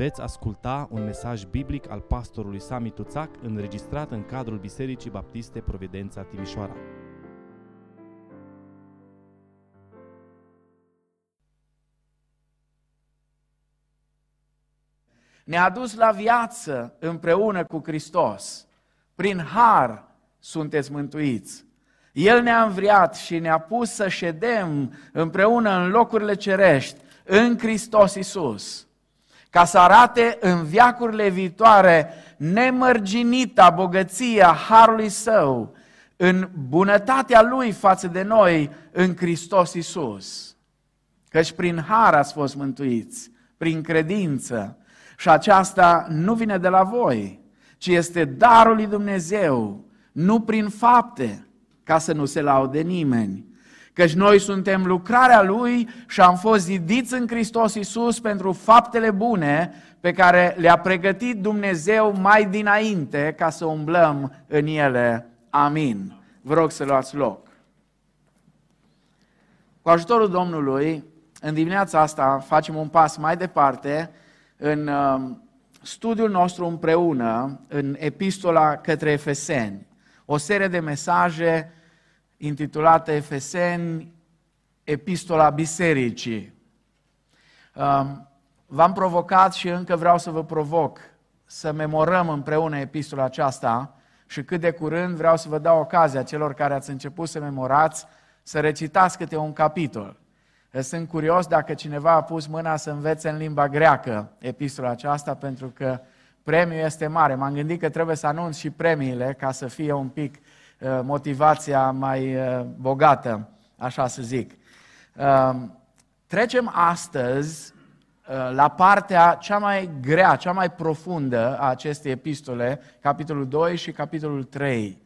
Veți asculta un mesaj biblic al pastorului Sami Tuțac, înregistrat în cadrul Bisericii Baptiste Providența Timișoara. Ne-a dus la viață împreună cu Hristos. Prin har sunteți mântuiți. El ne-a înviat și ne-a pus să ședem împreună în locurile cerești, în Hristos Iisus, ca să arate în veacurile viitoare nemărginita bogăția harului Său, în bunătatea Lui față de noi, în Hristos Iisus. Căci prin har ați fost mântuiți, prin credință. Și aceasta nu vine de la voi, ci este darul lui Dumnezeu, nu prin fapte, ca să nu se laude nimeni. Căci noi suntem lucrarea Lui și am fost zidiți în Hristos Iisus pentru faptele bune pe care le-a pregătit Dumnezeu mai dinainte ca să umblăm în ele. Amin. Vă rog să luați loc. Cu ajutorul Domnului, în dimineața asta facem un pas mai departe în studiul nostru împreună în Epistola către Efeseni. O serie de mesaje intitulată Efeseni, Epistola Bisericii. V-am provocat și încă vreau să vă provoc să memorăm împreună epistola aceasta și cât de curând vreau să vă dau ocazia celor care ați început să memorați să recitați câte un capitol. Sunt curios dacă cineva a pus mâna să învețe în limba greacă epistola aceasta, pentru că premiul este mare. M-am gândit că trebuie să anunț și premiile ca să fie un pic motivația mai bogată, așa să zic. Trecem astăzi la partea cea mai grea, cea mai profundă a acestei epistole, capitolul 2 și capitolul 3.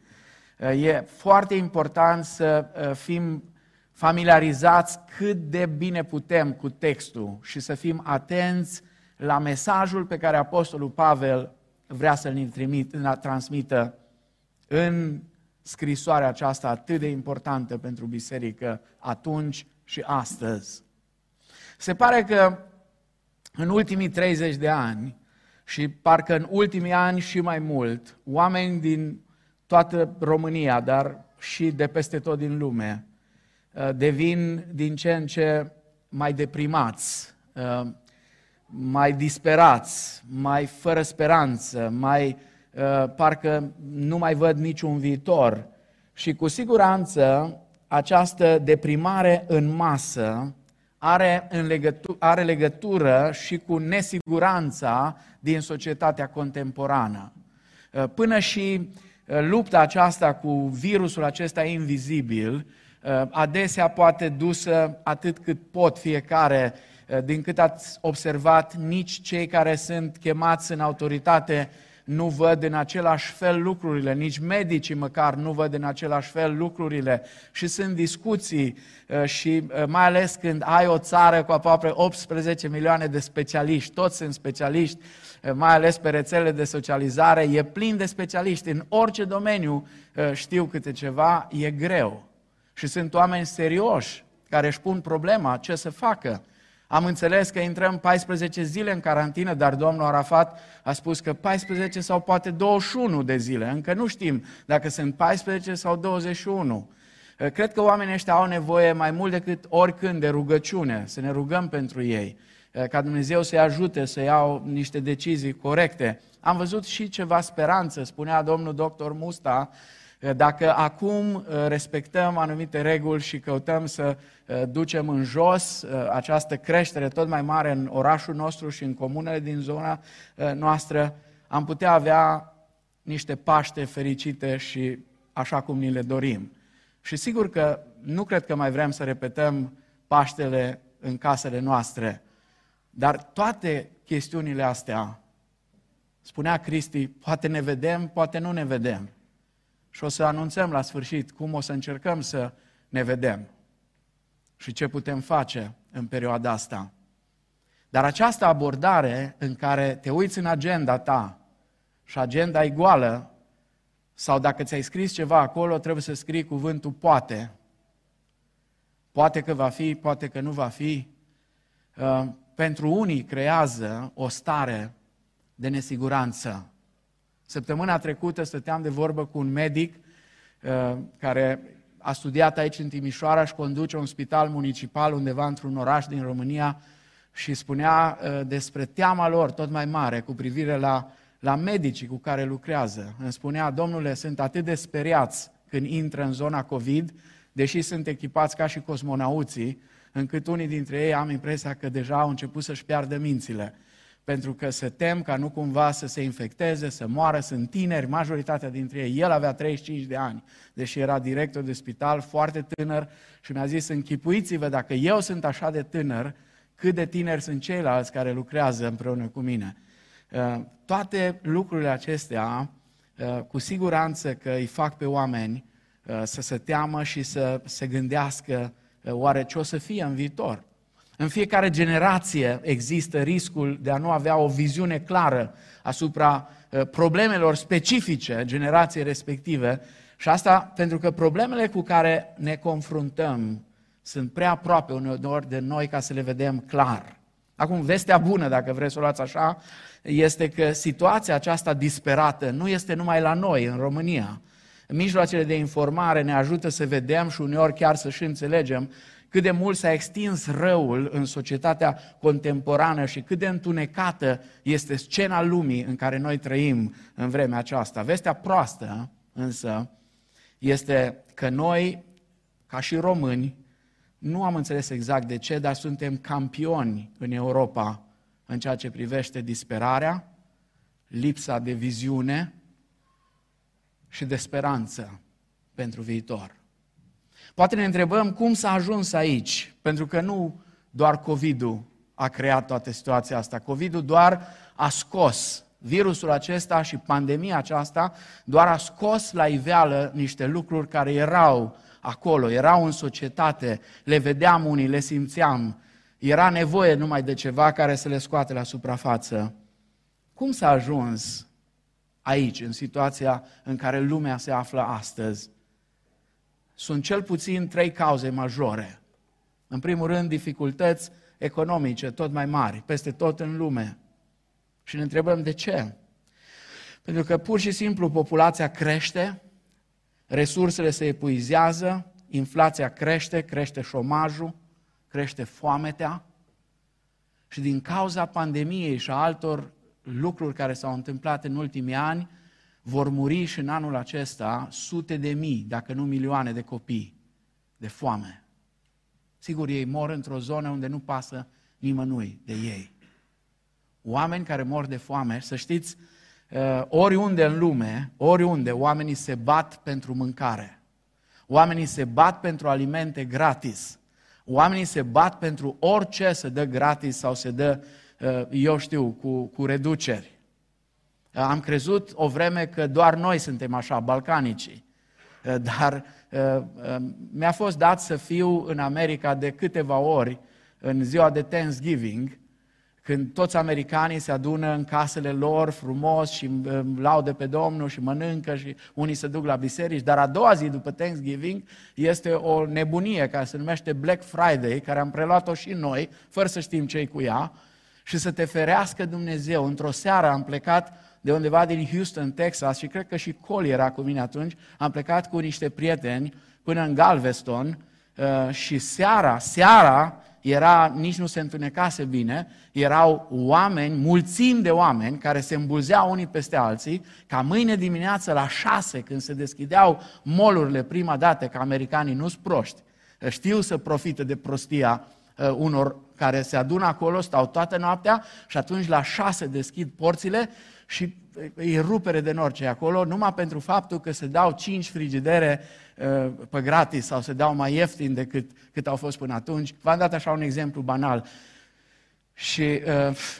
E foarte important să fim familiarizați cât de bine putem cu textul și să fim atenți la mesajul pe care Apostolul Pavel vrea să îl transmită în scrisoarea aceasta atât de importantă pentru biserică atunci și astăzi. Se pare că în ultimii 30 de ani și parcă în ultimii ani și mai mult, oameni din toată România, dar și de peste tot din lume, devin din ce în ce mai deprimați, mai disperați, mai fără speranță, mai parcă nu mai văd niciun viitor. Și cu siguranță această deprimare în masă are legătură și cu nesiguranța din societatea contemporană. Până și lupta aceasta cu virusul acesta invizibil, adesea poate dusă atât cât pot fiecare, din cât ați observat, nici cei care sunt chemați în autoritate nu văd în același fel lucrurile, nici medicii măcar nu văd în același fel lucrurile și sunt discuții și mai ales când ai o țară cu aproape 18 milioane de specialiști, toți sunt specialiști, mai ales pe rețelele de socializare, e plin de specialiști, în orice domeniu știu câte ceva, e greu. Și sunt oameni serioși care își pun problema, ce să facă. Am înțeles că intrăm 14 zile în carantină, dar domnul Arafat a spus că 14 sau poate 21 de zile. Încă nu știm dacă sunt 14 sau 21. Cred că oamenii ăștia au nevoie mai mult decât oricând de rugăciune, să ne rugăm pentru ei, ca Dumnezeu să-i ajute să iau niște decizii corecte. Am văzut și ceva speranță, spunea domnul doctor Musta, dacă acum respectăm anumite reguli și căutăm să ducem în jos această creștere tot mai mare în orașul nostru și în comunele din zona noastră, am putea avea niște Paște fericite și așa cum ni le dorim. Și sigur că nu cred că mai vrem să repetăm Paștele în casele noastre, dar toate chestiunile astea, spunea Cristi, poate ne vedem, poate nu ne vedem. Și o să anunțăm la sfârșit cum o să încercăm să ne vedem și ce putem face în perioada asta. Dar această abordare în care te uiți în agenda ta și agenda e goală, sau dacă ți-ai scris ceva acolo, trebuie să scrii cuvântul poate. Poate că va fi, poate că nu va fi. pentru unii creează o stare de nesiguranță. Săptămâna trecută stăteam de vorbă cu un medic care a studiat aici în Timișoara și conduce un spital municipal undeva într-un oraș din România și spunea despre teama lor tot mai mare cu privire la medicii cu care lucrează. Îmi spunea, domnule, sunt atât de speriați când intră în zona COVID, deși sunt echipați ca și cosmonauții, încât unii dintre ei am impresia că deja au început să-și piardă mințile, pentru că se tem ca nu cumva să se infecteze, să moară, sunt tineri, majoritatea dintre ei. El avea 35 de ani, deși era director de spital, foarte tânăr și mi-a zis, închipuiți-vă, dacă eu sunt așa de tânăr, cât de tineri sunt ceilalți care lucrează împreună cu mine. Toate lucrurile acestea, cu siguranță că îi fac pe oameni să se teamă și să se gândească oare ce o să fie în viitor. În fiecare generație există riscul de a nu avea o viziune clară asupra problemelor specifice generației respective și asta pentru că problemele cu care ne confruntăm sunt prea aproape uneori de noi ca să le vedem clar. Acum, vestea bună, dacă vreți să o luați așa, este că situația aceasta disperată nu este numai la noi, în România. Mijloacele de informare ne ajută să vedem și uneori chiar să și înțelegem cât de mult s-a extins răul în societatea contemporană și cât de întunecată este scena lumii în care noi trăim în vremea aceasta. Vestea proastă, însă, este că noi, ca și români, nu am înțeles exact de ce, dar suntem campioni în Europa în ceea ce privește disperarea, lipsa de viziune și de speranță pentru viitor. Poate ne întrebăm cum s-a ajuns aici, pentru că nu doar COVID-ul a creat toată situația asta. COVID-ul doar a scos virusul acesta și pandemia aceasta, doar a scos la iveală niște lucruri care erau acolo, erau în societate, le vedeam unii, le simțeam, era nevoie numai de ceva care să le scoate la suprafață. Cum s-a ajuns aici, în situația în care lumea se află astăzi? Sunt cel puțin 3 cauze majore. În primul rând, dificultăți economice tot mai mari, peste tot în lume. Și ne întrebăm de ce? Pentru că pur și simplu populația crește, resursele se epuizează, inflația crește, crește șomajul, crește foametea și din cauza pandemiei și a altor lucruri care s-au întâmplat în ultimii ani, vor muri și în anul acesta sute de mii, dacă nu milioane de copii, de foame. Sigur, ei mor într-o zonă unde nu pasă nimănui de ei. Oameni care mor de foame, să știți, oriunde în lume, oriunde, oamenii se bat pentru mâncare. Oamenii se bat pentru alimente gratis. Oamenii se bat pentru orice se dă gratis sau se dă, eu știu, cu reduceri. Am crezut o vreme că doar noi suntem așa, balcanici, dar mi-a fost dat să fiu în America de câteva ori în ziua de Thanksgiving, când toți americanii se adună în casele lor frumos și laudă pe Domnul și mănâncă și unii se duc la biserici, dar a doua zi după Thanksgiving este o nebunie care se numește Black Friday, care am preluat-o și noi, fără să știm ce-i cu ea, și să te ferească Dumnezeu. Într-o seară am plecat de undeva din Houston, Texas, și cred că și Cole era cu mine atunci, am plecat cu niște prieteni până în Galveston și seara era, nici nu se întunecase bine, erau oameni, mulțimi de oameni care se îmbulzeau unii peste alții, ca mâine dimineață la 6, când se deschideau mall-urile prima dată, că americanii nu-s proști, știu să profite de prostia unor care se adună acolo, stau toată noaptea și atunci la 6 deschid porțile și e rupere de norce acolo, numai pentru faptul că se dau 5 frigidere pe gratis sau se dau mai ieftin decât cât au fost până atunci. V-am dat așa un exemplu banal. Și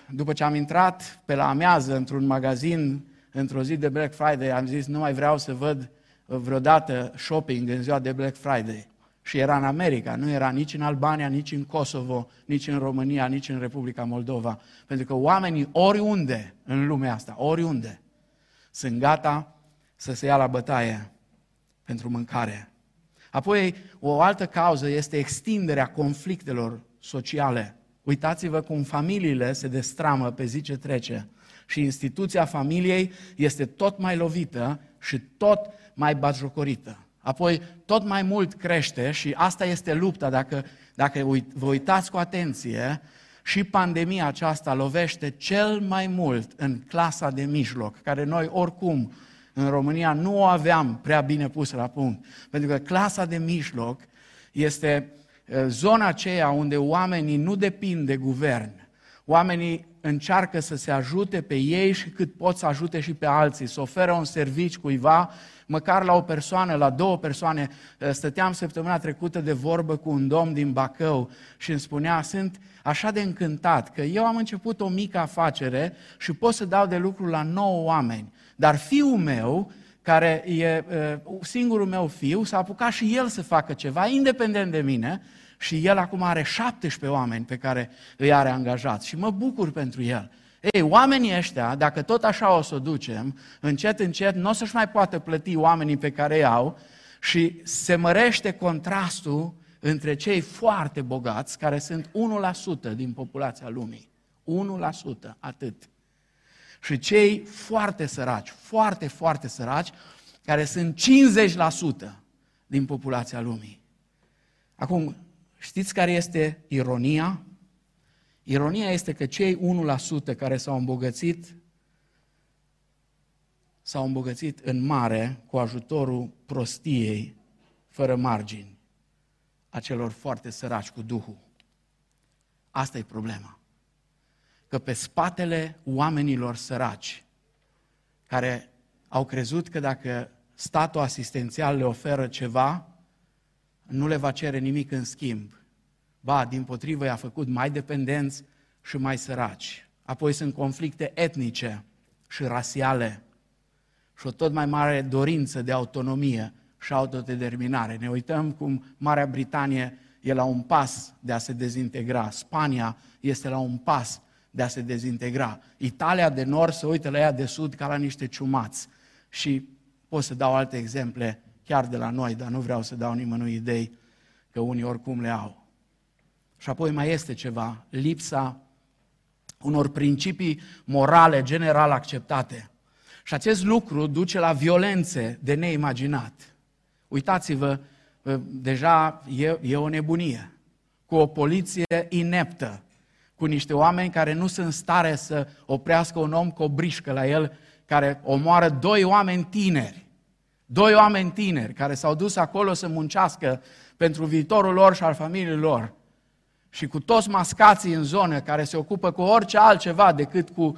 după ce am intrat pe la amiază într-un magazin, într-o zi de Black Friday, am zis nu mai vreau să văd vreodată shopping în ziua de Black Friday. Și era în America, nu era nici în Albania, nici în Kosovo, nici în România, nici în Republica Moldova. Pentru că oamenii oriunde în lumea asta, oriunde, sunt gata să se ia la bătaie pentru mâncare. Apoi, o altă cauză este extinderea conflictelor sociale. Uitați-vă cum familiile se destramă pe zi ce trece și instituția familiei este tot mai lovită și tot mai batjocorită. Apoi tot mai mult crește și asta este lupta, dacă vă uitați cu atenție, și pandemia aceasta lovește cel mai mult în clasa de mijloc, care noi oricum în România nu o aveam prea bine pusă la punct, pentru că clasa de mijloc este zona aceea unde oamenii nu depind de guvern, oamenii încearcă să se ajute pe ei și cât pot să ajute și pe alții, să oferă un serviciu cuiva, măcar la o persoană, la două persoane. Stăteam săptămâna trecută de vorbă cu un domn din Bacău și îmi spunea: sunt așa de încântat că eu am început o mică afacere și pot să dau de lucru la 9 oameni, dar fiul meu, care e singurul meu fiu, s-a apucat și el să facă ceva independent de mine și el acum are 17 oameni pe care îi are angajați și mă bucur pentru el. Ei, oamenii ăștia, dacă tot așa o să o ducem, încet, încet, nu o să-și mai poată plăti oamenii pe care îi au și se mărește contrastul între cei foarte bogați, care sunt 1% din populația lumii. 1%, atât. Și cei foarte săraci, foarte, foarte săraci, care sunt 50% din populația lumii. Acum, știți care este ironia? Ironia este că cei 1% care s-au îmbogățit în mare cu ajutorul prostiei fără margini a celor foarte săraci cu Duhul. Asta e problema. Că pe spatele oamenilor săraci, care au crezut că dacă statul asistențial le oferă ceva, nu le va cere nimic în schimb. Ba, dimpotrivă, i-a făcut mai dependenți și mai săraci. Apoi sunt conflicte etnice și rasiale și o tot mai mare dorință de autonomie și autodeterminare. Ne uităm cum Marea Britanie e la un pas de a se dezintegra, Spania este la un pas de a se dezintegra, Italia de nord se uită la ea de sud ca la niște ciumați. Și pot să dau alte exemple chiar de la noi, dar nu vreau să dau nimănui idei că unii oricum le au. Și apoi mai este ceva, lipsa unor principii morale general acceptate. Și acest lucru duce la violențe de neimaginat. Uitați-vă, deja e o nebunie, cu o poliție ineptă, cu niște oameni care nu sunt în stare să oprească un om cu o brișcă la el, care omoară doi oameni tineri care s-au dus acolo să muncească pentru viitorul lor și al familiei lor. Și cu toți mascații în zonă care se ocupă cu orice altceva decât cu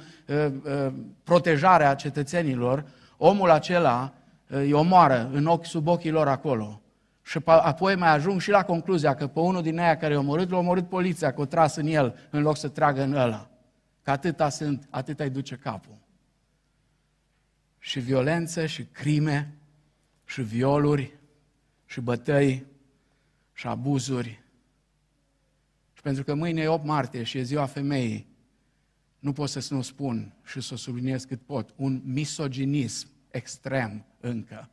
protejarea cetățenilor, omul acela îi omoară sub ochii lor acolo. Și apoi mai ajung și la concluzia că pe unul din aia care i-a omorât, l-a omorât poliția, că o tras în el în loc să tragă în ăla. Că atâta îi duce capul. Și violență și crime și violuri și bătăi și abuzuri. Și pentru că mâine e 8 martie și e ziua femeii, nu pot să nu spun și să o subliniez cât pot, un misoginism extrem încă.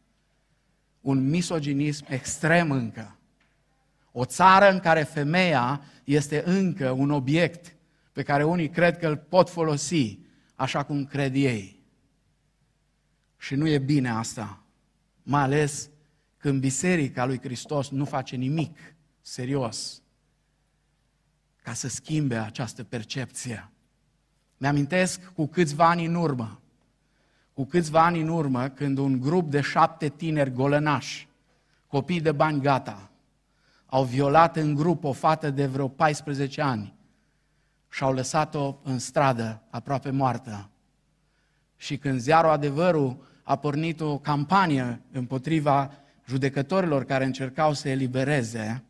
O țară în care femeia este încă un obiect pe care unii cred că îl pot folosi așa cum cred ei. Și nu e bine asta, mai ales când Biserica lui Hristos nu face nimic serios ca să schimbe această percepție. Mi-amintesc cu câțiva ani în urmă, când un grup de 7 tineri golănași, copii de bani gata, au violat în grup o fată de vreo 14 ani și au lăsat-o în stradă, aproape moartă. Și când ziarul Adevărul a pornit o campanie împotriva judecătorilor care încercau să elibereze,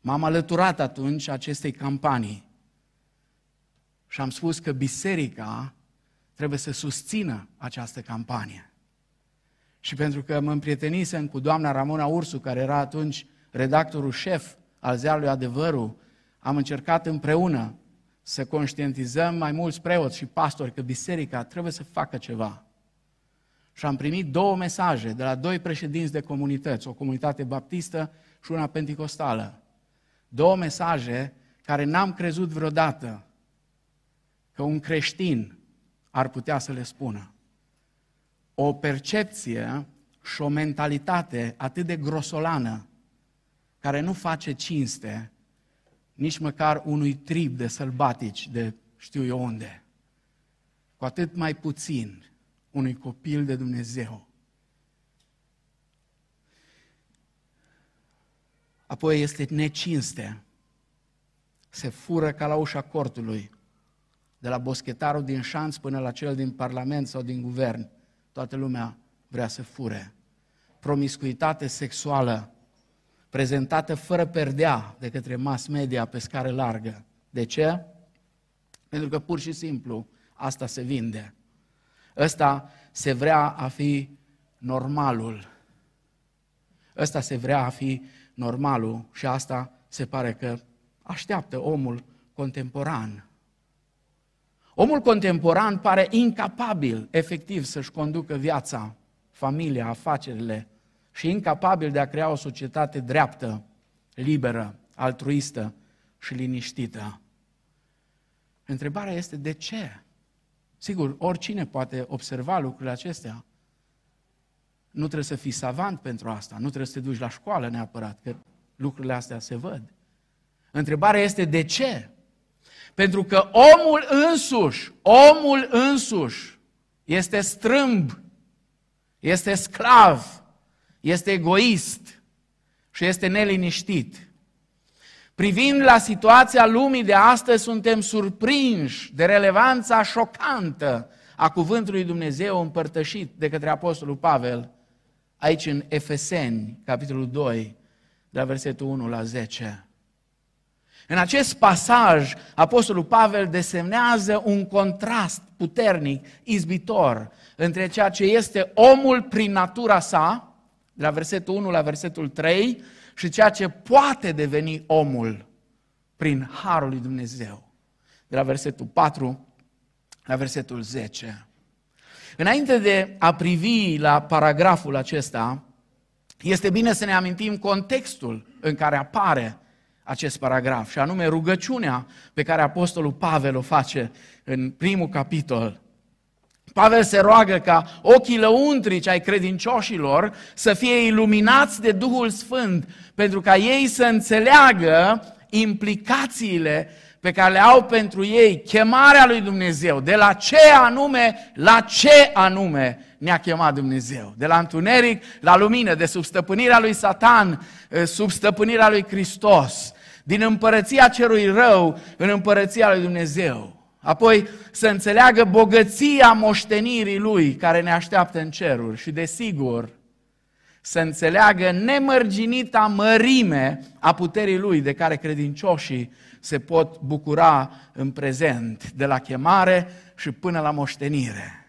m-am alăturat atunci acestei campanii și am spus că biserica trebuie să susțină această campanie. Și pentru că mă împrietenisem cu doamna Ramona Ursu, care era atunci redactorul șef al ziarului Adevărul, am încercat împreună să conștientizăm mai mulți preoți și pastori că biserica trebuie să facă ceva. Și am primit 2 mesaje de la 2 președinți de comunități, o comunitate baptistă și una penticostală. 2 mesaje care n-am crezut vreodată că un creștin ar putea să le spună. O percepție și o mentalitate atât de grosolană, care nu face cinste nici măcar unui trib de sălbatici, de știu eu unde, cu atât mai puțin unui copil de Dumnezeu. Apoi este necinste, se fură ca la ușa cortului, de la boschetarul din șanț până la cel din parlament sau din guvern, toată lumea vrea să fure. Promiscuitate sexuală, prezentată fără perdea de către mass media pe scară largă. De ce? Pentru că pur și simplu asta se vinde. Ăsta se vrea a fi normalul. Ăsta se vrea a fi normalul și asta se pare că așteaptă omul contemporan. Omul contemporan pare incapabil, efectiv, să-și conducă viața, familia, afacerile și incapabil de a crea o societate dreaptă, liberă, altruistă și liniștită. Întrebarea este de ce? Sigur, oricine poate observa lucrurile acestea. Nu trebuie să fii savant pentru asta, nu trebuie să te duci la școală neapărat, că lucrurile astea se văd. Întrebarea este de ce? Pentru că omul însuși este strâmb, este sclav, este egoist și este neliniștit. Privind la situația lumii de astăzi, suntem surprinși de relevanța șocantă a cuvântului Dumnezeu împărtășit de către Apostolul Pavel, aici în Efeseni, capitolul 2, de la versetul 1 la 10. În acest pasaj, Apostolul Pavel desemnează un contrast puternic, izbitor, între ceea ce este omul prin natura sa, de la versetul 1 la versetul 3, și ceea ce poate deveni omul prin harul lui Dumnezeu, de la versetul 4 la versetul 10. Înainte de a privi la paragraful acesta, este bine să ne amintim contextul în care apare acest paragraf, și anume rugăciunea pe care Apostolul Pavel o face în primul capitol. Pavel se roagă ca ochii lăuntrici ai credincioșilor să fie iluminați de Duhul Sfânt, pentru ca ei să înțeleagă implicațiile pe care le au pentru ei chemarea lui Dumnezeu, de la ce anume, la ce anume ne-a chemat Dumnezeu, de la întuneric la lumină, de sub stăpânirea lui Satan, sub stăpânirea lui Hristos, din împărăția celui rău în împărăția lui Dumnezeu. Apoi să înțeleagă bogăția moștenirii lui care ne așteaptă în ceruri și, desigur, să înțeleagă nemărginita mărime a puterii lui de care credincioșii se pot bucura în prezent, de la chemare și până la moștenire.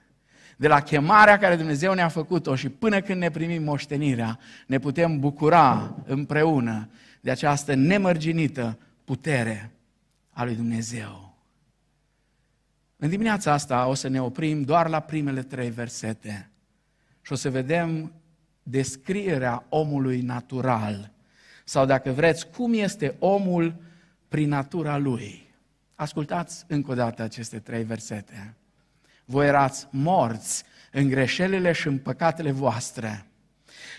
De la chemarea care Dumnezeu ne-a făcut-o și până când ne primim moștenirea, ne putem bucura împreună de această nemărginită putere a lui Dumnezeu. În dimineața asta o să ne oprim doar la primele 3 versete și o să vedem descrierea omului natural, sau dacă vreți, cum este omul prin natura lui. Ascultați încă o dată aceste 3 versete. Voi erați morți în greșelile și în păcatele voastre,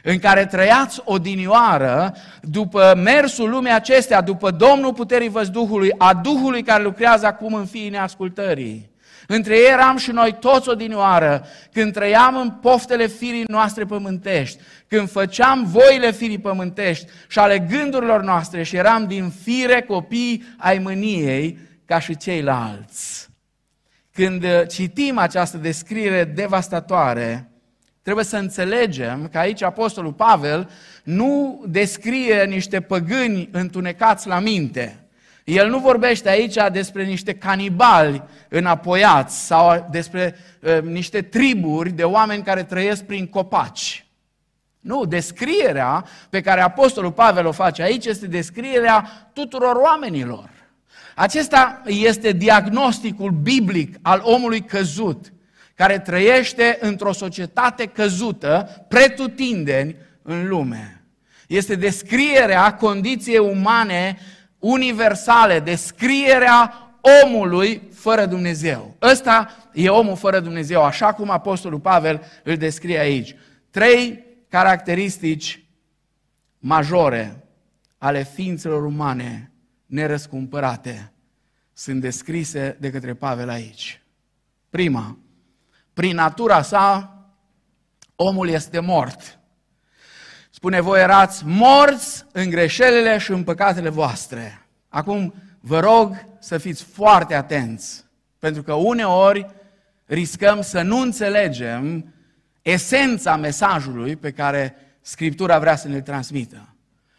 în care trăiați odinioară după mersul lumii acestea, după domnul puterii văzduhului, a Duhului care lucrează acum în fiii neascultării. Între ei eram și noi toți odinioară, când trăiam în poftele firii noastre pământești, când făceam voile firii pământești și ale gândurilor noastre și eram din fire copii ai mâniei ca și ceilalți. Când citim această descriere devastatoare, trebuie să înțelegem că aici Apostolul Pavel nu descrie niște păgâni întunecați la minte. El nu vorbește aici despre niște canibali înapoiați sau despre niște triburi de oameni care trăiesc prin copaci. Nu, descrierea pe care Apostolul Pavel o face aici este descrierea tuturor oamenilor. Acesta este diagnosticul biblic al omului căzut, care trăiește într-o societate căzută, pretutindeni în lume. Este descrierea condiției umane universale, descrierea omului fără Dumnezeu. Ăsta e omul fără Dumnezeu, așa cum Apostolul Pavel îl descrie aici. 3 caracteristici majore ale ființelor umane nerăscumpărate sunt descrise de către Pavel aici. Prima, prin natura sa, omul este mort. Spune, voi erați morți în greșelile și în păcatele voastre. Acum vă rog să fiți foarte atenți, pentru că uneori riscăm să nu înțelegem esența mesajului pe care Scriptura vrea să ne-l transmită.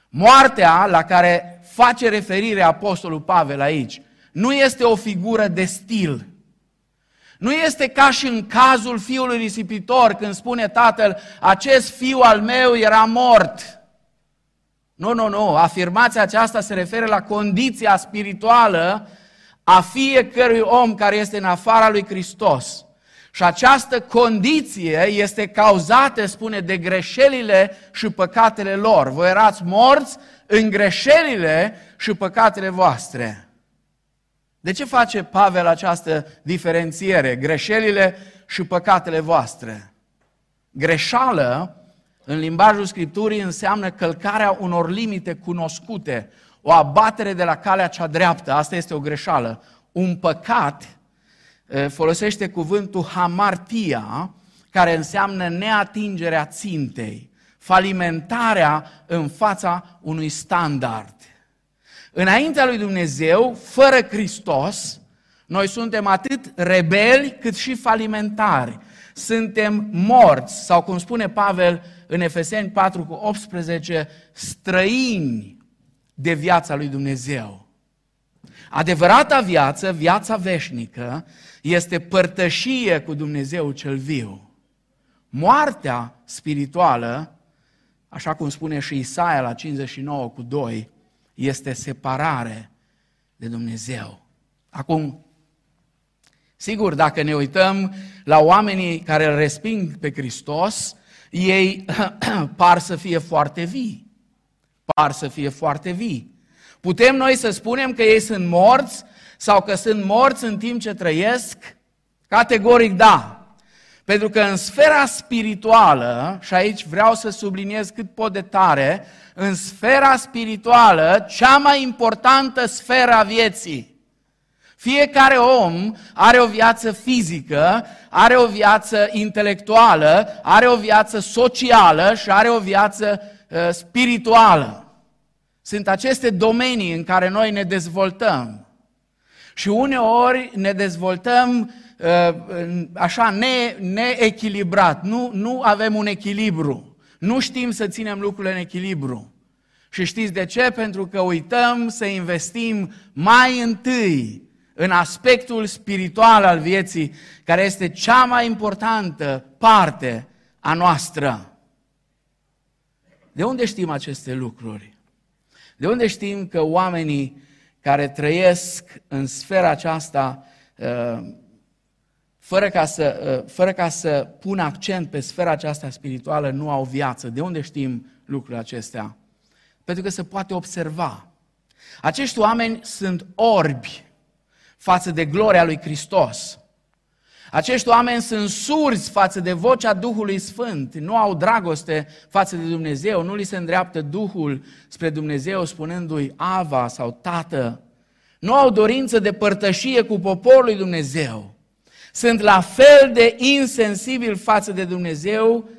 Moartea la care face referire Apostolul Pavel aici nu este o figură de stil. Nu este ca și în cazul fiului risipitor, când spune tatăl, acest fiu al meu era mort. Nu. Afirmația aceasta se referă la condiția spirituală a fiecărui om care este în afara lui Hristos. Și această condiție este cauzată, spune, de greșelile și păcatele lor. Voi erați morți în greșelile și păcatele voastre. De ce face Pavel această diferențiere? Greșelile și păcatele voastre. Greșeală, în limbajul Scripturii, înseamnă călcarea unor limite cunoscute, o abatere de la calea cea dreaptă. Asta este o greșeală. Un păcat folosește cuvântul hamartia, care înseamnă neatingerea țintei, falimentarea în fața unui standard. Înaintea lui Dumnezeu, fără Hristos, noi suntem atât rebeli cât și falimentari. Suntem morți, sau cum spune Pavel în Efeseni 4:18, străini de viața lui Dumnezeu. Adevărata viață, viața veșnică, este părtășie cu Dumnezeu cel viu. Moartea spirituală, așa cum spune și Isaia la 59:2, este separare de Dumnezeu. Acum, sigur, dacă ne uităm la oamenii care îl resping pe Hristos, ei par să fie foarte vii. Putem noi să spunem că ei sunt morți sau că sunt morți în timp ce trăiesc? Categoric da. Pentru că în sfera spirituală, și aici vreau să subliniez cât pot de tare, în sfera spirituală, cea mai importantă sferă a vieții. Fiecare om are o viață fizică, are o viață intelectuală, are o viață socială și are o viață spirituală. Sunt aceste domenii în care noi ne dezvoltăm. Și uneori ne dezvoltăm așa neechilibrat, nu avem un echilibru, nu știm să ținem lucrurile în echilibru. Și știți de ce? Pentru că uităm să investim mai întâi în aspectul spiritual al vieții, care este cea mai importantă parte a noastră. De unde știm aceste lucruri? De unde știm că oamenii care trăiesc în sfera aceasta, fără ca să pună accent pe sfera aceasta spirituală, nu au viață? De unde știm lucrurile acestea? Pentru că se poate observa. Acești oameni sunt orbi față de gloria lui Hristos. Acești oameni sunt surzi față de vocea Duhului Sfânt, nu au dragoste față de Dumnezeu, nu li se îndreaptă Duhul spre Dumnezeu spunându-i Ava sau Tată. Nu au dorință de părtășie cu poporul lui Dumnezeu. Sunt la fel de insensibili față de Dumnezeu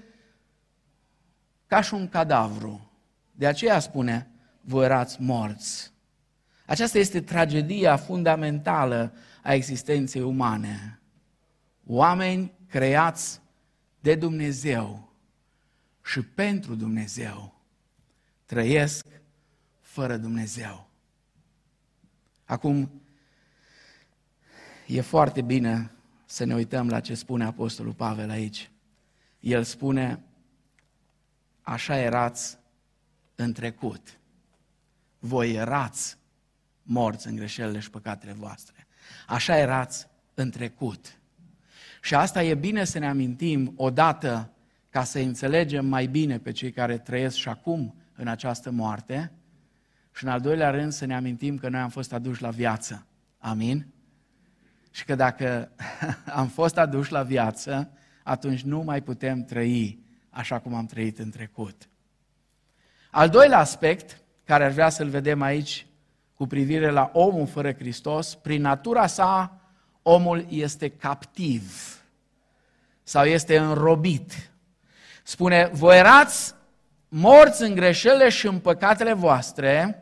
ca și un cadavru. De aceea spune, voi erați morți. Aceasta este tragedia fundamentală a existenței umane. Oameni creați de Dumnezeu și pentru Dumnezeu trăiesc fără Dumnezeu. Acum, e foarte bine să ne uităm la ce spune Apostolul Pavel aici. El spune, așa erați în trecut. Voi erați morți în greșelile și păcatele voastre. Așa erați în trecut. Și asta e bine să ne amintim odată ca să înțelegem mai bine pe cei care trăiesc și acum în această moarte Și în al doilea rând să ne amintim că noi am fost aduși la viață. Amin? Și că dacă am fost aduși la viață, atunci nu mai putem trăi așa cum am trăit în trecut. Al doilea aspect, care aș vrea să-l vedem aici, cu privire la omul fără Hristos, prin natura sa, omul este captiv sau este înrobit. Spune, voi erați morți în greșelile și în păcatele voastre,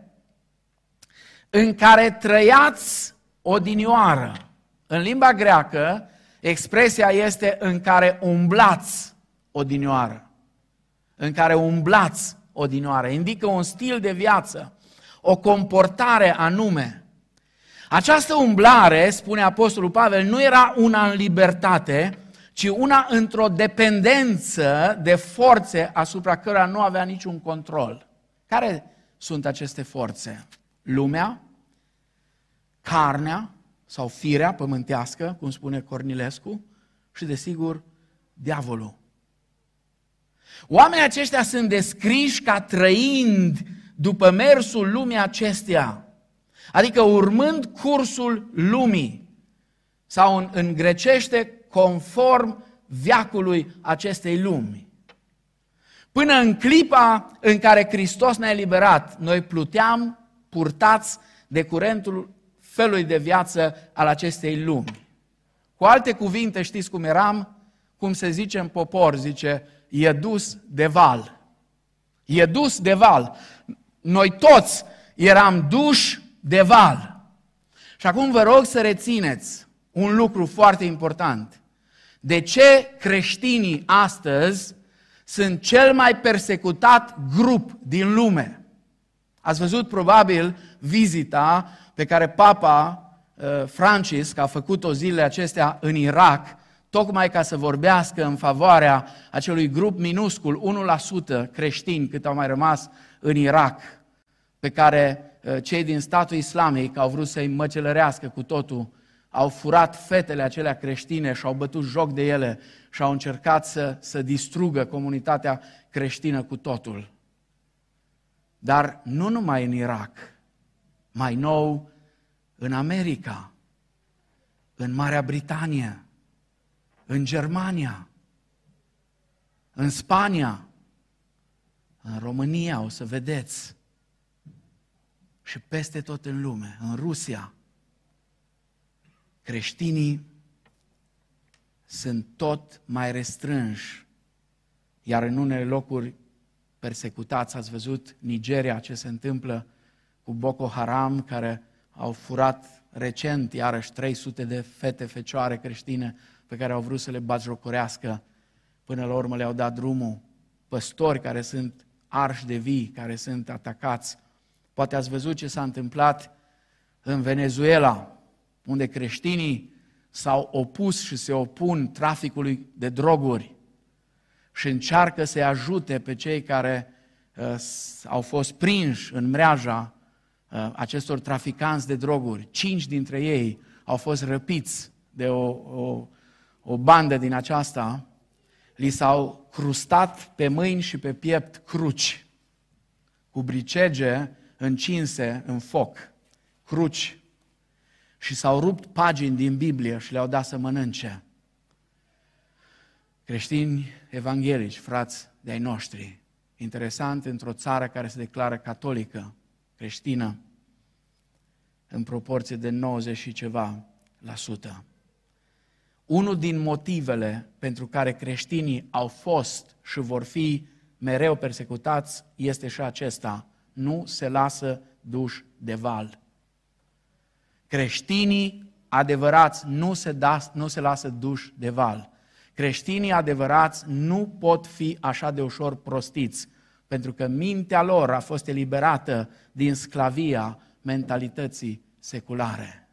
în care trăiați odinioară. În limba greacă, expresia este în care umblați odinioară. În care umblați odinioară. Indică un stil de viață, o comportare anume. Această umblare, spune Apostolul Pavel, nu era una în libertate, ci una într-o dependență de forțe asupra cărora nu avea niciun control. Care sunt aceste forțe? Lumea, carnea sau firea pământească, cum spune Cornilescu, și desigur diavolul. Oamenii aceștia sunt descriși ca trăind după mersul lumii acesteia, adică urmând cursul lumii sau în grecește conform veacului acestei lumi. Până în clipa în care Hristos ne-a eliberat, noi pluteam purtați de curentul felului de viață al acestei lumi. Cu alte cuvinte, știți cum eram? Cum se zice în popor, zice, e dus de val. E dus de val. Noi toți eram duși de val. Și acum vă rog să rețineți un lucru foarte important. De ce creștinii astăzi sunt cel mai persecutat grup din lume? Ați văzut probabil vizita pe care Papa Francis a făcut-o zilele acestea în Irak, tocmai ca să vorbească în favoarea acelui grup minuscul, 1% creștini cât au mai rămas în Irak, pe care cei din Statul Islamic au vrut să-i măcelărească cu totul, au furat fetele acelea creștine și au bătut joc de ele și au încercat să distrugă comunitatea creștină cu totul. Dar nu numai în Irak, mai nou în America, în Marea Britanie, în Germania, în Spania, în România, o să vedeți, și peste tot în lume, în Rusia. Creștinii sunt tot mai restrânși, iar în unele locuri persecutați. Ați văzut Nigeria, ce se întâmplă cu Boko Haram, care au furat recent iarăși 300 de fete fecioare creștine pe care au vrut să le batjocorească. Până la urmă le-au dat drumul. Păstori care sunt arși de vii, care sunt atacați. Poate ați văzut ce s-a întâmplat în Venezuela, unde creștinii s-au opus și se opun traficului de droguri și încearcă să-i ajute pe cei care au fost prinși în mreaja acestor traficanți de droguri. 5 dintre ei au fost răpiți de o bandă din aceasta, li s-au crustat pe mâini și pe piept cruci, cu bricege încinse în foc, cruci, și s-au rupt pagini din Biblie și le-au dat să mănânce. Creștini evanghelici, frați de-ai noștri, interesant, într-o țară care se declară catolică, creștină, în proporție de 90% și ceva. Unul din motivele pentru care creștinii au fost și vor fi mereu persecutați este și acesta: nu se lasă duși de val. Creștinii adevărați nu se lasă duși de val. Creștinii adevărați nu pot fi așa de ușor prostiți, pentru că mintea lor a fost eliberată din sclavia mentalității seculare.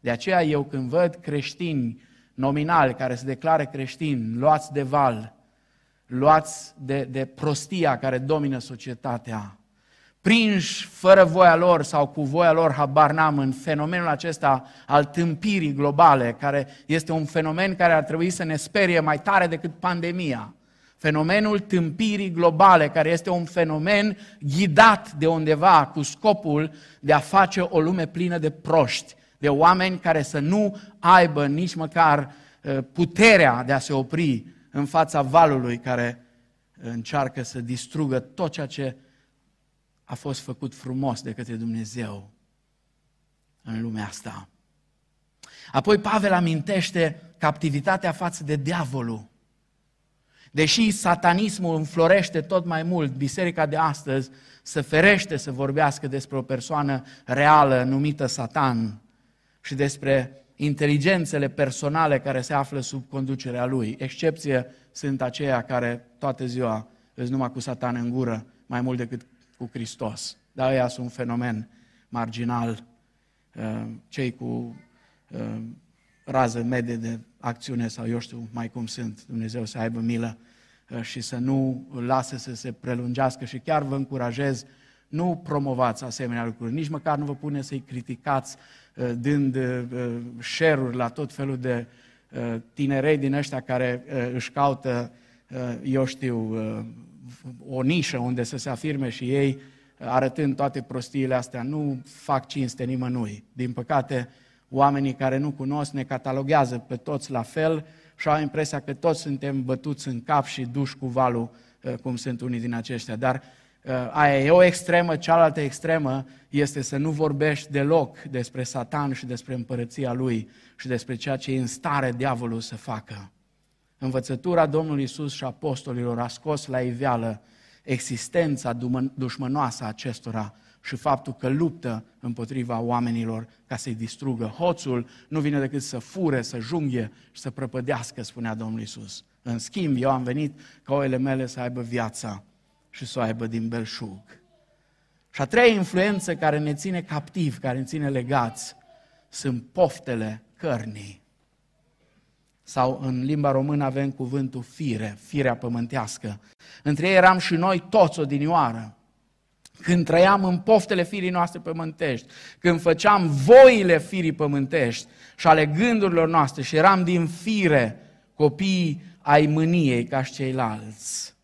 De aceea eu când văd creștini nominali care se declară creștini, luați de val, luați de prostia care domină societatea, prinși fără voia lor sau cu voia lor, habar n-am, în fenomenul acesta al tâmpirii globale, care este un fenomen care ar trebui să ne sperie mai tare decât pandemia. fenomenul tâmpirii globale, care este un fenomen ghidat de undeva cu scopul de a face o lume plină de proști, de oameni care să nu aibă nici măcar puterea de a se opri în fața valului care încearcă să distrugă tot ceea ce a fost făcut frumos de către Dumnezeu în lumea asta. Apoi Pavel amintește captivitatea față de diavolul. Deși satanismul înflorește tot mai mult, biserica de astăzi se ferește să vorbească despre o persoană reală numită Satan și despre inteligențele personale care se află sub conducerea lui. Excepție sunt aceia care toată ziua îți numai cu Satan în gură mai mult decât cu Hristos. Dar ăia sunt un fenomen marginal, cei cu rază medie de acțiune sau eu știu mai cum sunt, Dumnezeu să aibă milă și să nu lase să se prelungească. Și chiar vă încurajez, nu promovați asemenea lucruri, nici măcar nu vă puneți să-i criticați dând share-uri la tot felul de tinerei din ăștia care își caută, eu știu, o nișă unde să se afirme și ei, arătând toate prostiile astea. Nu fac cinste nimănui. Din păcate, oamenii care nu cunosc ne cataloguează pe toți la fel și au impresia că toți suntem bătuți în cap și duși cu valul, cum sunt unii din aceștia. Dar aia e o extremă, cealaltă extremă este să nu vorbești deloc despre Satan și despre împărăția lui și despre ceea ce e în stare diavolul să facă. Învățătura Domnului Iisus și apostolilor a scos la iveală existența dușmănoasă a acestora și faptul că luptă împotriva oamenilor ca să-i distrugă. Hoțul nu vine decât să fure, să junghie și să prăpădească, spunea Domnul Iisus. În schimb, eu am venit ca oile mele să aibă viața și să o aibă din belșug. Și a treia influență care ne ține captivi, care ne ține legați, sunt poftele cărnii. Sau în limba română avem cuvântul fire, firea pământească. Între ei eram și noi toți odinioară. Când trăiam în poftele firii noastre pământești, când făceam voile firii pământești și ale gândurilor noastre și eram din fire copiii ai mâniei ca și ceilalți.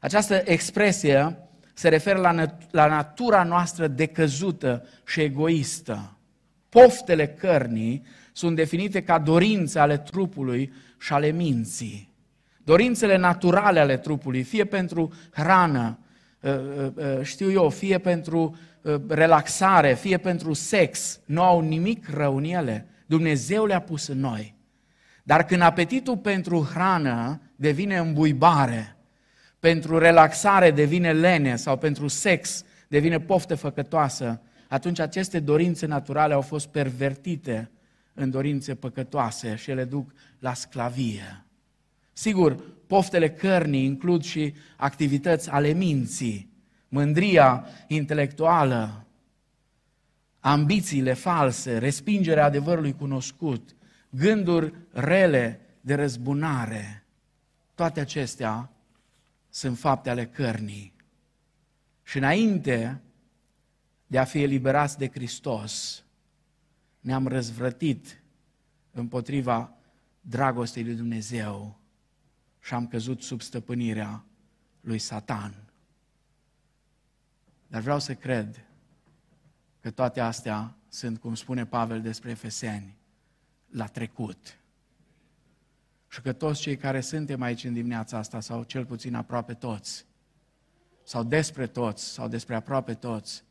Această expresie se referă la natura noastră decăzută și egoistă. Poftele cărnii sunt definite ca dorințe ale trupului și ale minții. Dorințele naturale ale trupului, fie pentru hrană, știu eu, fie pentru relaxare, fie pentru sex, nu au nimic rău în ele. Dumnezeu le-a pus în noi. Dar când apetitul pentru hrană devine îmbuibare, pentru relaxare devine lene sau pentru sex devine poftă făcătoasă, atunci aceste dorințe naturale au fost pervertite în dorințe păcătoase și ele duc la sclavie. Sigur, poftele cărnii includ și activități ale minții, mândria intelectuală, ambițiile false, respingerea adevărului cunoscut, gânduri rele de răzbunare. Toate acestea sunt fapte ale cărnii. Și înainte de a fi eliberați de Hristos, ne-am răzvrătit împotriva dragostei lui Dumnezeu și am căzut sub stăpânirea lui Satan. Dar vreau să cred că toate astea sunt, cum spune Pavel despre Efeseni, la trecut. Și că toți cei care suntem aici în dimineața asta, sau cel puțin aproape toți, sau despre toți, sau despre aproape toți,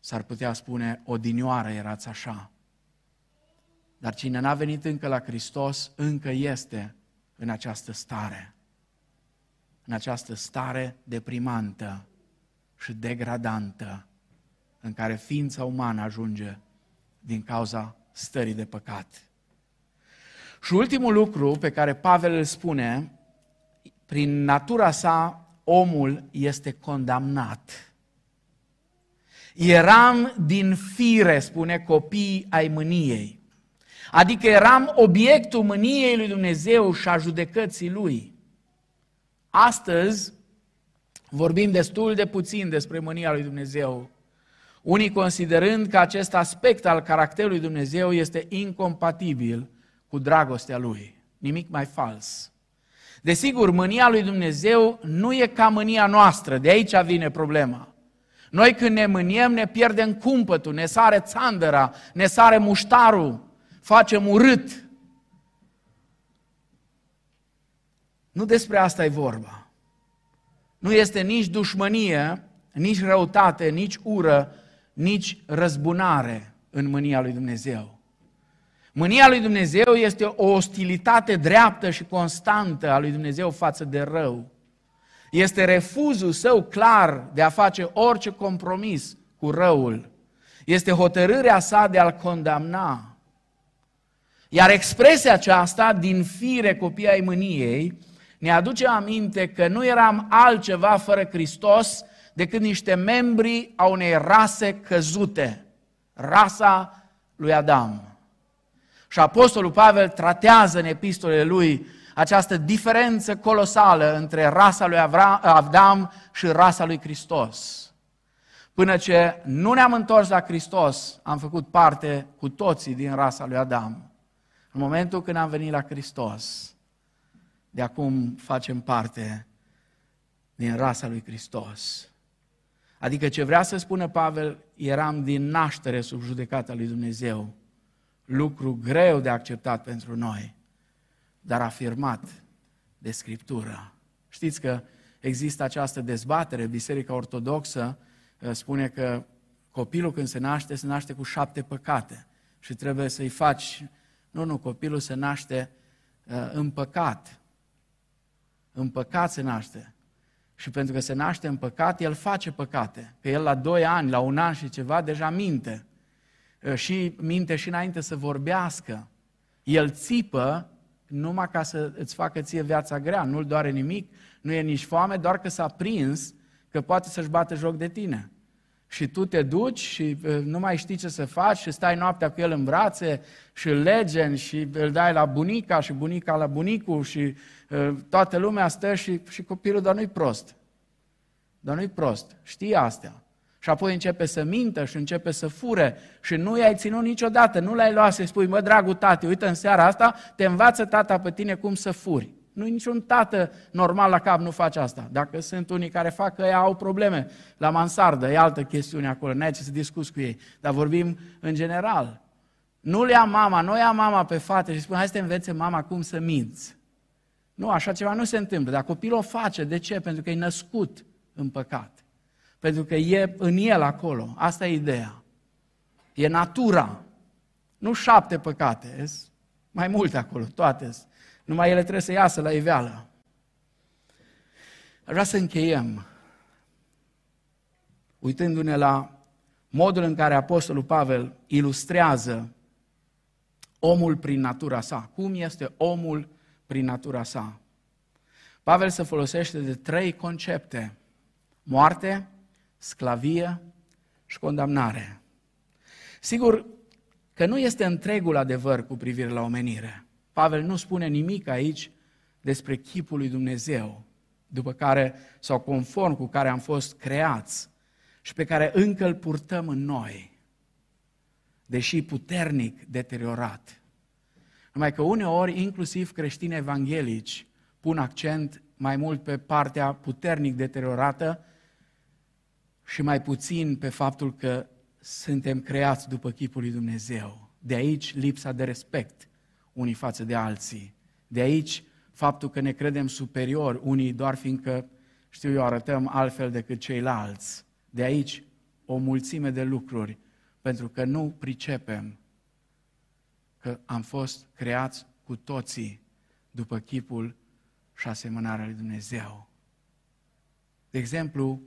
s-ar putea spune, odinioară erați așa. Dar cine n-a venit încă la Hristos, încă este în această stare. În această stare deprimantă și degradantă, în care ființa umană ajunge din cauza stării de păcat. Și ultimul lucru pe care Pavel îl spune, prin natura sa, omul este condamnat. Eram din fire, spune, copiii ai mâniei. Adică eram obiectul mâniei lui Dumnezeu și a judecății lui. Astăzi vorbim destul de puțin despre mânia lui Dumnezeu, unii considerând că acest aspect al caracterului Dumnezeu este incompatibil cu dragostea lui. Nimic mai fals. Desigur, mânia lui Dumnezeu nu e ca mânia noastră, de aici vine problema. Noi când ne mâniem, ne pierdem cumpătul, ne sare țandăra, ne sare muștarul, facem urât. Nu despre asta e vorba. Nu este nici dușmănie, nici răutate, nici ură, nici răzbunare în mânia lui Dumnezeu. Mânia lui Dumnezeu este o ostilitate dreaptă și constantă a lui Dumnezeu față de rău. Este refuzul său clar de a face orice compromis cu răul. Este hotărârea sa de a-l condamna. Iar expresia aceasta, din fire copii ai mâniei, ne aduce aminte că nu eram altceva fără Hristos decât niște membri a unei rase căzute, rasa lui Adam. Și Apostolul Pavel tratează în epistolele lui această diferență colosală între rasa lui Adam și rasa lui Hristos. Până ce nu ne-am întors la Hristos, am făcut parte cu toții din rasa lui Adam. În momentul când am venit la Hristos, de acum facem parte din rasa lui Hristos. Adică ce vrea să spună Pavel, eram din naștere sub judecata lui Dumnezeu. Lucru greu de acceptat pentru noi, dar afirmat de Scriptură. Știți că există această dezbatere, Biserica Ortodoxă spune că copilul când se naște cu 7 păcate și trebuie să-i faci... Nu, copilul se naște în păcat. În păcat se naște. Și pentru că se naște în păcat, el face păcate. Că el la 2 ani, la 1 an și ceva, deja minte. Și minte și înainte să vorbească. El țipă numai ca să îți facă ție viața grea, nu-l doare nimic, nu e nici foame, doar că s-a prins că poate să-și bată joc de tine. Și tu te duci și nu mai știi ce să faci și stai noaptea cu el în brațe și îl legeni și îl dai la bunica și bunica la bunicul și toată lumea stă și copilul doar nu-i prost. Dar nu-i prost, știi astea. Și apoi începe să mintă și începe să fure și nu i-ai ținut niciodată, nu l-ai luat să-i spui, mă, dragul tati, uite în seara asta te învață tata pe tine cum să furi. Nu-i niciun tată normal la cap, nu face asta. Dacă sunt unii care fac, ei au probleme la mansardă, e altă chestiune acolo, n-ai ce să discuți cu ei, dar vorbim în general. Nu-l ia mama, nu ia mama pe fată și spune, hai să te învețe mama cum să minți. Nu, așa ceva nu se întâmplă, dar copilul o face, de ce? Pentru că e născut în păcat. Pentru că e în el acolo, asta e ideea. E natura, nu 7 păcate, mai multe acolo, toate. Numai ele trebuie să iasă la iveală. Vreau să încheiem uitându-ne la modul în care Apostolul Pavel ilustrează omul prin natura sa. Cum este omul prin natura sa? Pavel se folosește de 3 concepte. Moarte, sclavie și condamnare. Sigur că nu este întregul adevăr cu privire la omenire. Pavel nu spune nimic aici despre chipul lui Dumnezeu, după care, sau conform cu care am fost creați și pe care încă îl purtăm în noi, deși puternic deteriorat. Numai că uneori, inclusiv creștini evanghelici, pun accent mai mult pe partea puternic deteriorată și mai puțin pe faptul că suntem creați după chipul lui Dumnezeu. De aici lipsa de respect unii față de alții. De aici faptul că ne credem superiori unii doar fiindcă, știu eu, arătăm altfel decât ceilalți. De aici o mulțime de lucruri, pentru că nu pricepem că am fost creați cu toții după chipul și asemănarea lui Dumnezeu. De exemplu,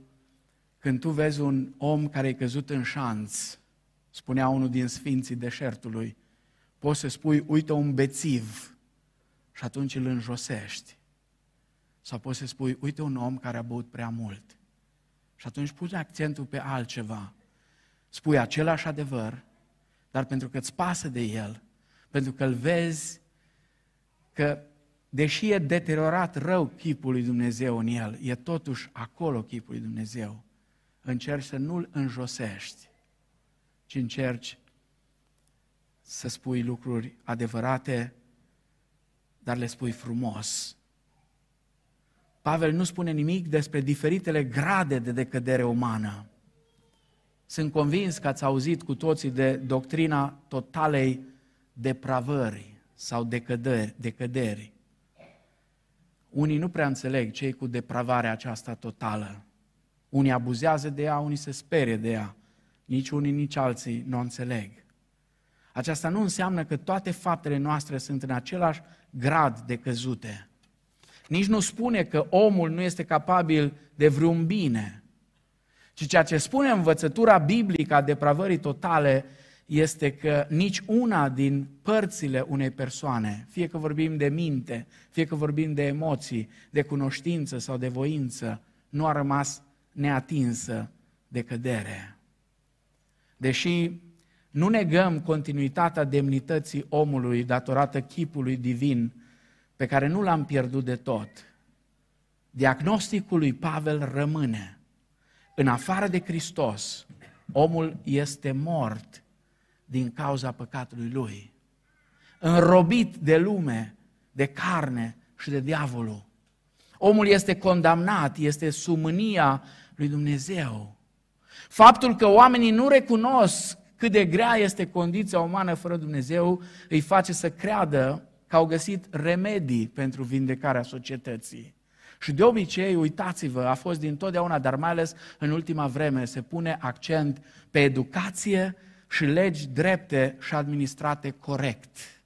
când tu vezi un om care e căzut în șanț, spunea unul din sfinții deșertului, poți să spui, uite un bețiv, și atunci îl înjosești. Sau poți să spui, uite un om care a băut prea mult. Și atunci pui accentul pe altceva. Spui același adevăr, dar pentru că îți pasă de el, pentru că îl vezi că, deși e deteriorat rău chipul lui Dumnezeu în el, e totuși acolo chipul lui Dumnezeu. Încerci să nu-l înjosești, ci încerci să spui lucruri adevărate, dar le spui frumos, Pavel nu spune nimic despre diferitele grade de decădere umană. Sunt convins că ați auzit cu toții de doctrina totalei depravări sau decăderi. Unii nu prea înțeleg ce e cu depravarea aceasta totală. Unii abuzează de ea, unii se sperie de ea. Nici unii, nici alții nu o înțeleg. Aceasta nu înseamnă că toate faptele noastre sunt în același grad de căzute. Nici nu spune că omul nu este capabil de vreun bine. Și ceea ce spune învățătura biblică a depravării totale este că nici una din părțile unei persoane, fie că vorbim de minte, fie că vorbim de emoții, de cunoștință sau de voință, nu a rămas neatinsă de cădere. Deși nu negăm continuitatea demnității omului datorată chipului divin pe care nu l-am pierdut de tot, diagnosticul lui Pavel rămâne. În afară de Hristos, omul este mort din cauza păcatului lui, înrobit de lume, de carne și de diavolul. Omul este condamnat, este sub mânia lui Dumnezeu. Faptul că oamenii nu recunosc cât de grea este condiția umană fără Dumnezeu îi face să creadă că au găsit remedii pentru vindecarea societății. Și de obicei, uitați-vă, a fost dintotdeauna, dar mai ales în ultima vreme, se pune accent pe educație și legi drepte și administrate corect.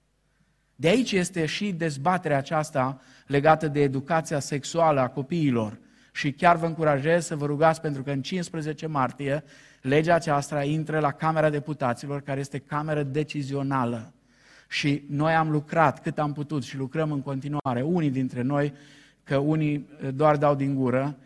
De aici este și dezbaterea aceasta legată de educația sexuală a copiilor. Și chiar vă încurajez să vă rugați pentru că în 15 martie legea aceasta intră la Camera Deputaților, care este cameră decizională. Și noi am lucrat cât am putut și lucrăm în continuare, unii dintre noi, că unii doar dau din gură,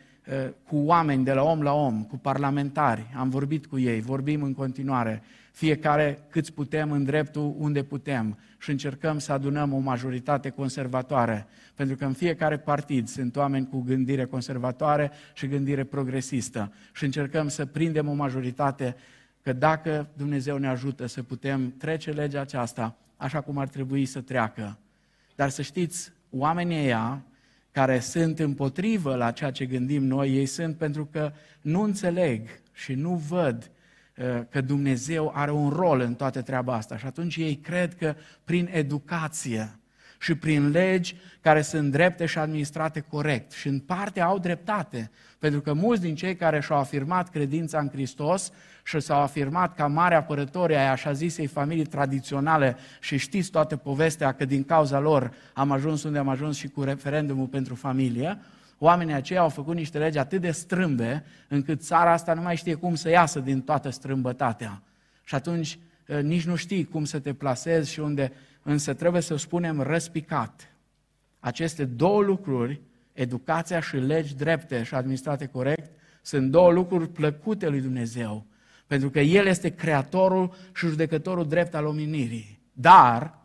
cu oameni de la om la om, cu parlamentari, am vorbit cu ei, vorbim în continuare, fiecare cât putem în dreptul unde putem și încercăm să adunăm o majoritate conservatoare, pentru că în fiecare partid sunt oameni cu gândire conservatoare și gândire progresistă și încercăm să prindem o majoritate, că dacă Dumnezeu ne ajută să putem trece legea aceasta așa cum ar trebui să treacă. Dar să știți, oamenii ăia care sunt împotrivă la ceea ce gândim noi, ei sunt pentru că nu înțeleg și nu văd că Dumnezeu are un rol în toată treaba asta. Și atunci ei cred că prin educație și prin legi care sunt drepte și administrate corect, și în parte au dreptate, pentru că mulți din cei care și-au afirmat credința în Hristos și s-au afirmat ca mari apărători ai așa zisei familii tradiționale, și știți toată povestea că din cauza lor am ajuns unde am ajuns și cu referendumul pentru familie, oamenii aceia au făcut niște legi atât de strâmbe încât țara asta nu mai știe cum să iasă din toată strâmbătatea. Și atunci nici nu știi cum să te plasezi și unde. Însă trebuie să spunem răspicat. Aceste două lucruri, educația și legi drepte și administrate corect, sunt două lucruri plăcute lui Dumnezeu, pentru că El este creatorul și judecătorul drept al omenirii. Dar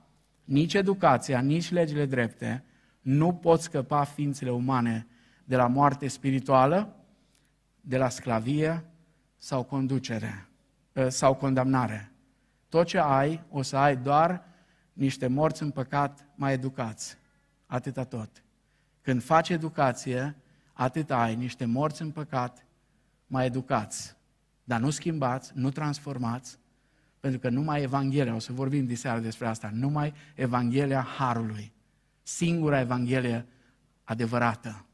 nici educația, nici legile drepte nu pot scăpa ființele umane de la moarte spirituală, de la sclavie sau conducere sau condamnare. Tot ce ai, o să ai doar niște morți în păcat mai educați, atâta tot. Când faci educație, atât ai, niște morți în păcat mai educați, dar nu schimbați, nu transformați, pentru că numai Evanghelia, o să vorbim diseară despre asta, numai Evanghelia Harului, singura Evanghelie adevărată.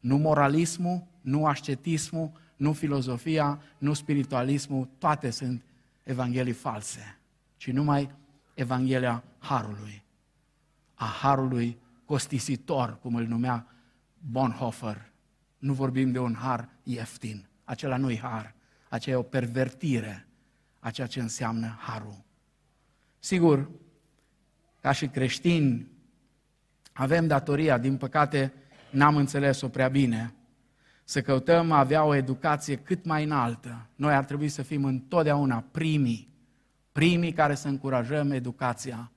Nu moralismul, nu ascetismul, nu filozofia, nu spiritualismul, toate sunt Evanghelii false, ci numai Evanghelia Harului, a Harului costisitor, cum îl numea Bonhoeffer. Nu vorbim de un har ieftin, acela nu-i har, aceea e o pervertire a ceea ce înseamnă harul. Sigur, ca și creștini, avem datoria, din păcate n-am înțeles-o prea bine, să căutăm a avea o educație cât mai înaltă. Noi ar trebui să fim întotdeauna primii care să încurajăm educația.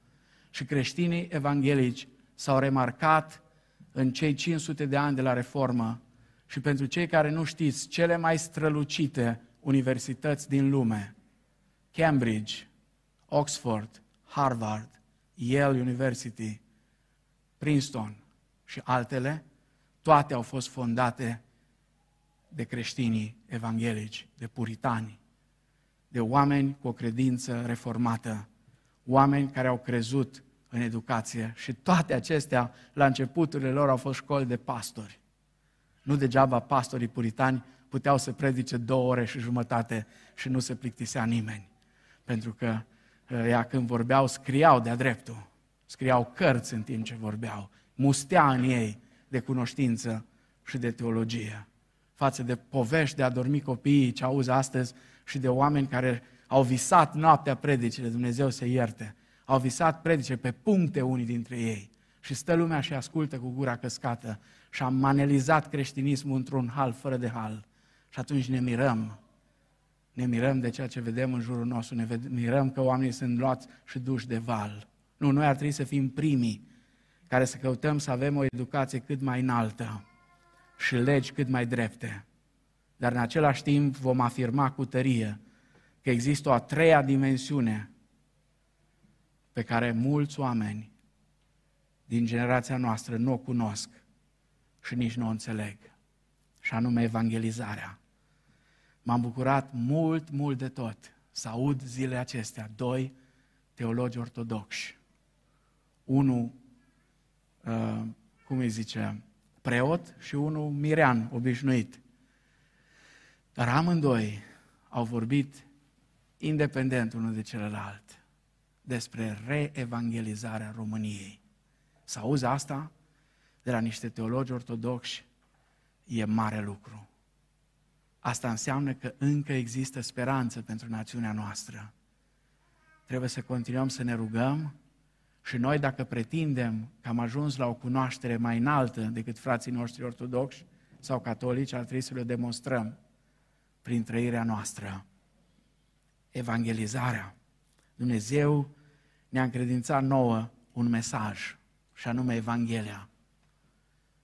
Și creștinii evanghelici s-au remarcat în cei 500 de ani de la Reformă și pentru cei care nu știți, cele mai strălucite universități din lume, Cambridge, Oxford, Harvard, Yale University, Princeton și altele, toate au fost fondate de creștinii evanghelici, de puritani, de oameni cu o credință reformată, oameni care au crezut în educație și toate acestea, la începuturile lor, au fost școli de pastori. Nu degeaba pastorii puritani puteau să predice 2 ore și jumătate și nu se plictisea nimeni, pentru că ea când vorbeau, scriau de-a dreptul, scriau cărți în timp ce vorbeau, mustea în ei de cunoștință și de teologie. Față de povești de a dormi copiii, ce auzi astăzi, și de oameni care au visat noaptea predicile, Dumnezeu să ierte, au visat predice pe puncte unii dintre ei și stă lumea și ascultă cu gura căscată și a manelizat creștinismul într-un hal fără de hal. Și atunci ne mirăm, ne mirăm de ceea ce vedem în jurul nostru, ne mirăm că oamenii sunt luați și duși de val. Nu, noi ar trebui să fim primii care să căutăm să avem o educație cât mai înaltă și legi cât mai drepte. Dar în același timp vom afirma cu tărie că există o a treia dimensiune pe care mulți oameni din generația noastră nu o cunosc și nici nu o înțeleg, și anume evangelizarea. M-am bucurat mult de tot să aud zilele acestea 2 teologi ortodoxi. Unul, preot și unul mirean obișnuit. Dar amândoi au vorbit independent unul de celălalt despre reevangelizarea României. Să auzi asta de la niște teologi ortodoxi e mare lucru. Asta înseamnă că încă există speranță pentru națiunea noastră. Trebuie să continuăm să ne rugăm și noi, dacă pretindem că am ajuns la o cunoaștere mai înaltă decât frații noștri ortodoxi sau catolici, ar trebui să le demonstrăm prin trăirea noastră. Evangelizarea. Dumnezeu ne-a încredințat nouă un mesaj, și anume Evanghelia.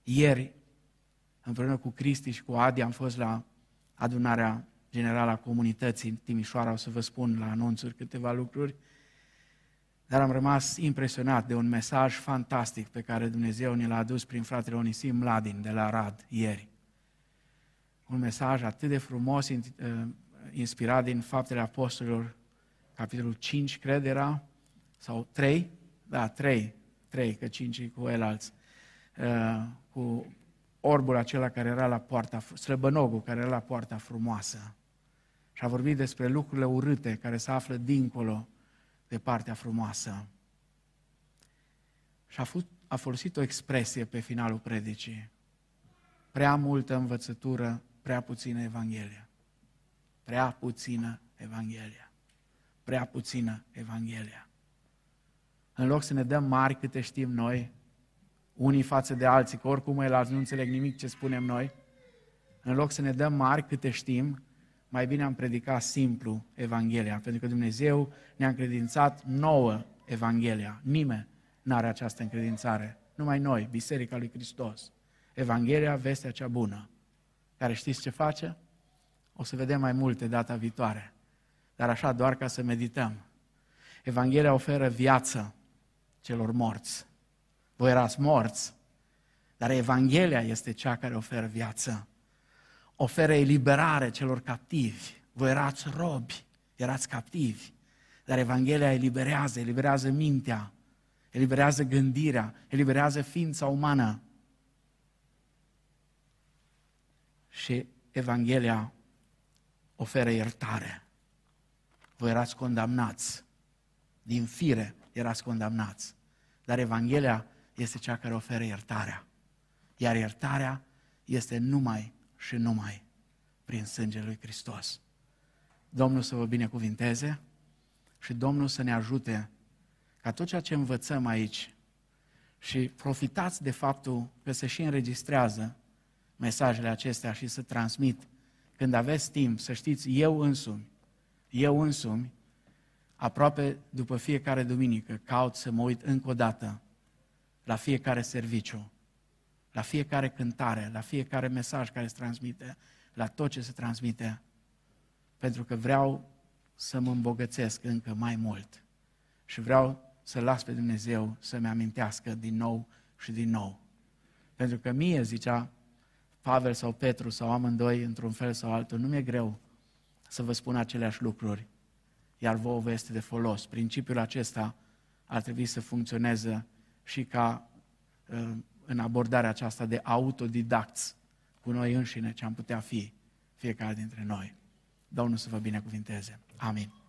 Ieri, împreună cu Cristi și cu Adi, am fost la adunarea generală a comunității Timișoara, o să vă spun la anunțuri câteva lucruri, dar am rămas impresionat de un mesaj fantastic pe care Dumnezeu ne l-a adus prin fratele Onisim Mladin de la Rad ieri. Un mesaj atât de frumos, inspirat din Faptele Apostolilor, capitolul 5, cred era, sau 3, da, 3, că 5 e cu el alți, cu orbul acela care era la poarta, slăbănogul care era la poarta frumoasă. Și a vorbit despre lucrurile urâte care se află dincolo de partea frumoasă. Și a folosit o expresie pe finalul predicii: prea multă învățătură, prea puțină Evanghelia. Prea puțină Evanghelia. Prea puțină Evanghelia. În loc să ne dăm mari câte știm noi, unii față de alții, că oricum el alții nu înțeleg nimic ce spunem noi, în loc să ne dăm mari câte știm, mai bine am predicat simplu Evanghelia, pentru că Dumnezeu ne-a încredințat nouă Evanghelia. Nimeni nu are această încredințare, numai noi, Biserica lui Hristos. Evanghelia, vestea cea bună, care știți ce face? O să vedem mai multe data viitoare, dar așa doar ca să medităm. Evanghelia oferă viață celor morți. Voi erați morți, dar Evanghelia este cea care oferă viață. Oferă eliberare celor captivi. Voi erați robi, erați captivi, dar Evanghelia eliberează, eliberează mintea, eliberează gândirea, eliberează ființa umană. Și Evanghelia oferă iertare. Voi erați condamnați, din fire erați condamnați, dar Evanghelia este cea care oferă iertarea. Iar iertarea este numai și numai prin sângele lui Hristos. Domnul să vă binecuvinteze și Domnul să ne ajute ca tot ceea ce învățăm aici, și profitați de faptul că se și înregistrează mesajele acestea și să transmit, când aveți timp, să știți, eu însumi, aproape după fiecare duminică, caut să mă uit încă o dată la fiecare serviciu, la fiecare cântare, la fiecare mesaj care se transmite, la tot ce se transmite, pentru că vreau să mă îmbogățesc încă mai mult și vreau să las pe Dumnezeu să-mi amintească din nou și din nou. Pentru că mie, zicea Pavel sau Petru sau amândoi, într-un fel sau altul, nu mi-e greu să vă spun aceleași lucruri, iar vouă vă este de folos. Principiul acesta ar trebui să funcționeze și ca în abordarea aceasta de autodidacți cu noi înșine, ce am putea fi fiecare dintre noi. Domnul să vă binecuvinteze. Amin.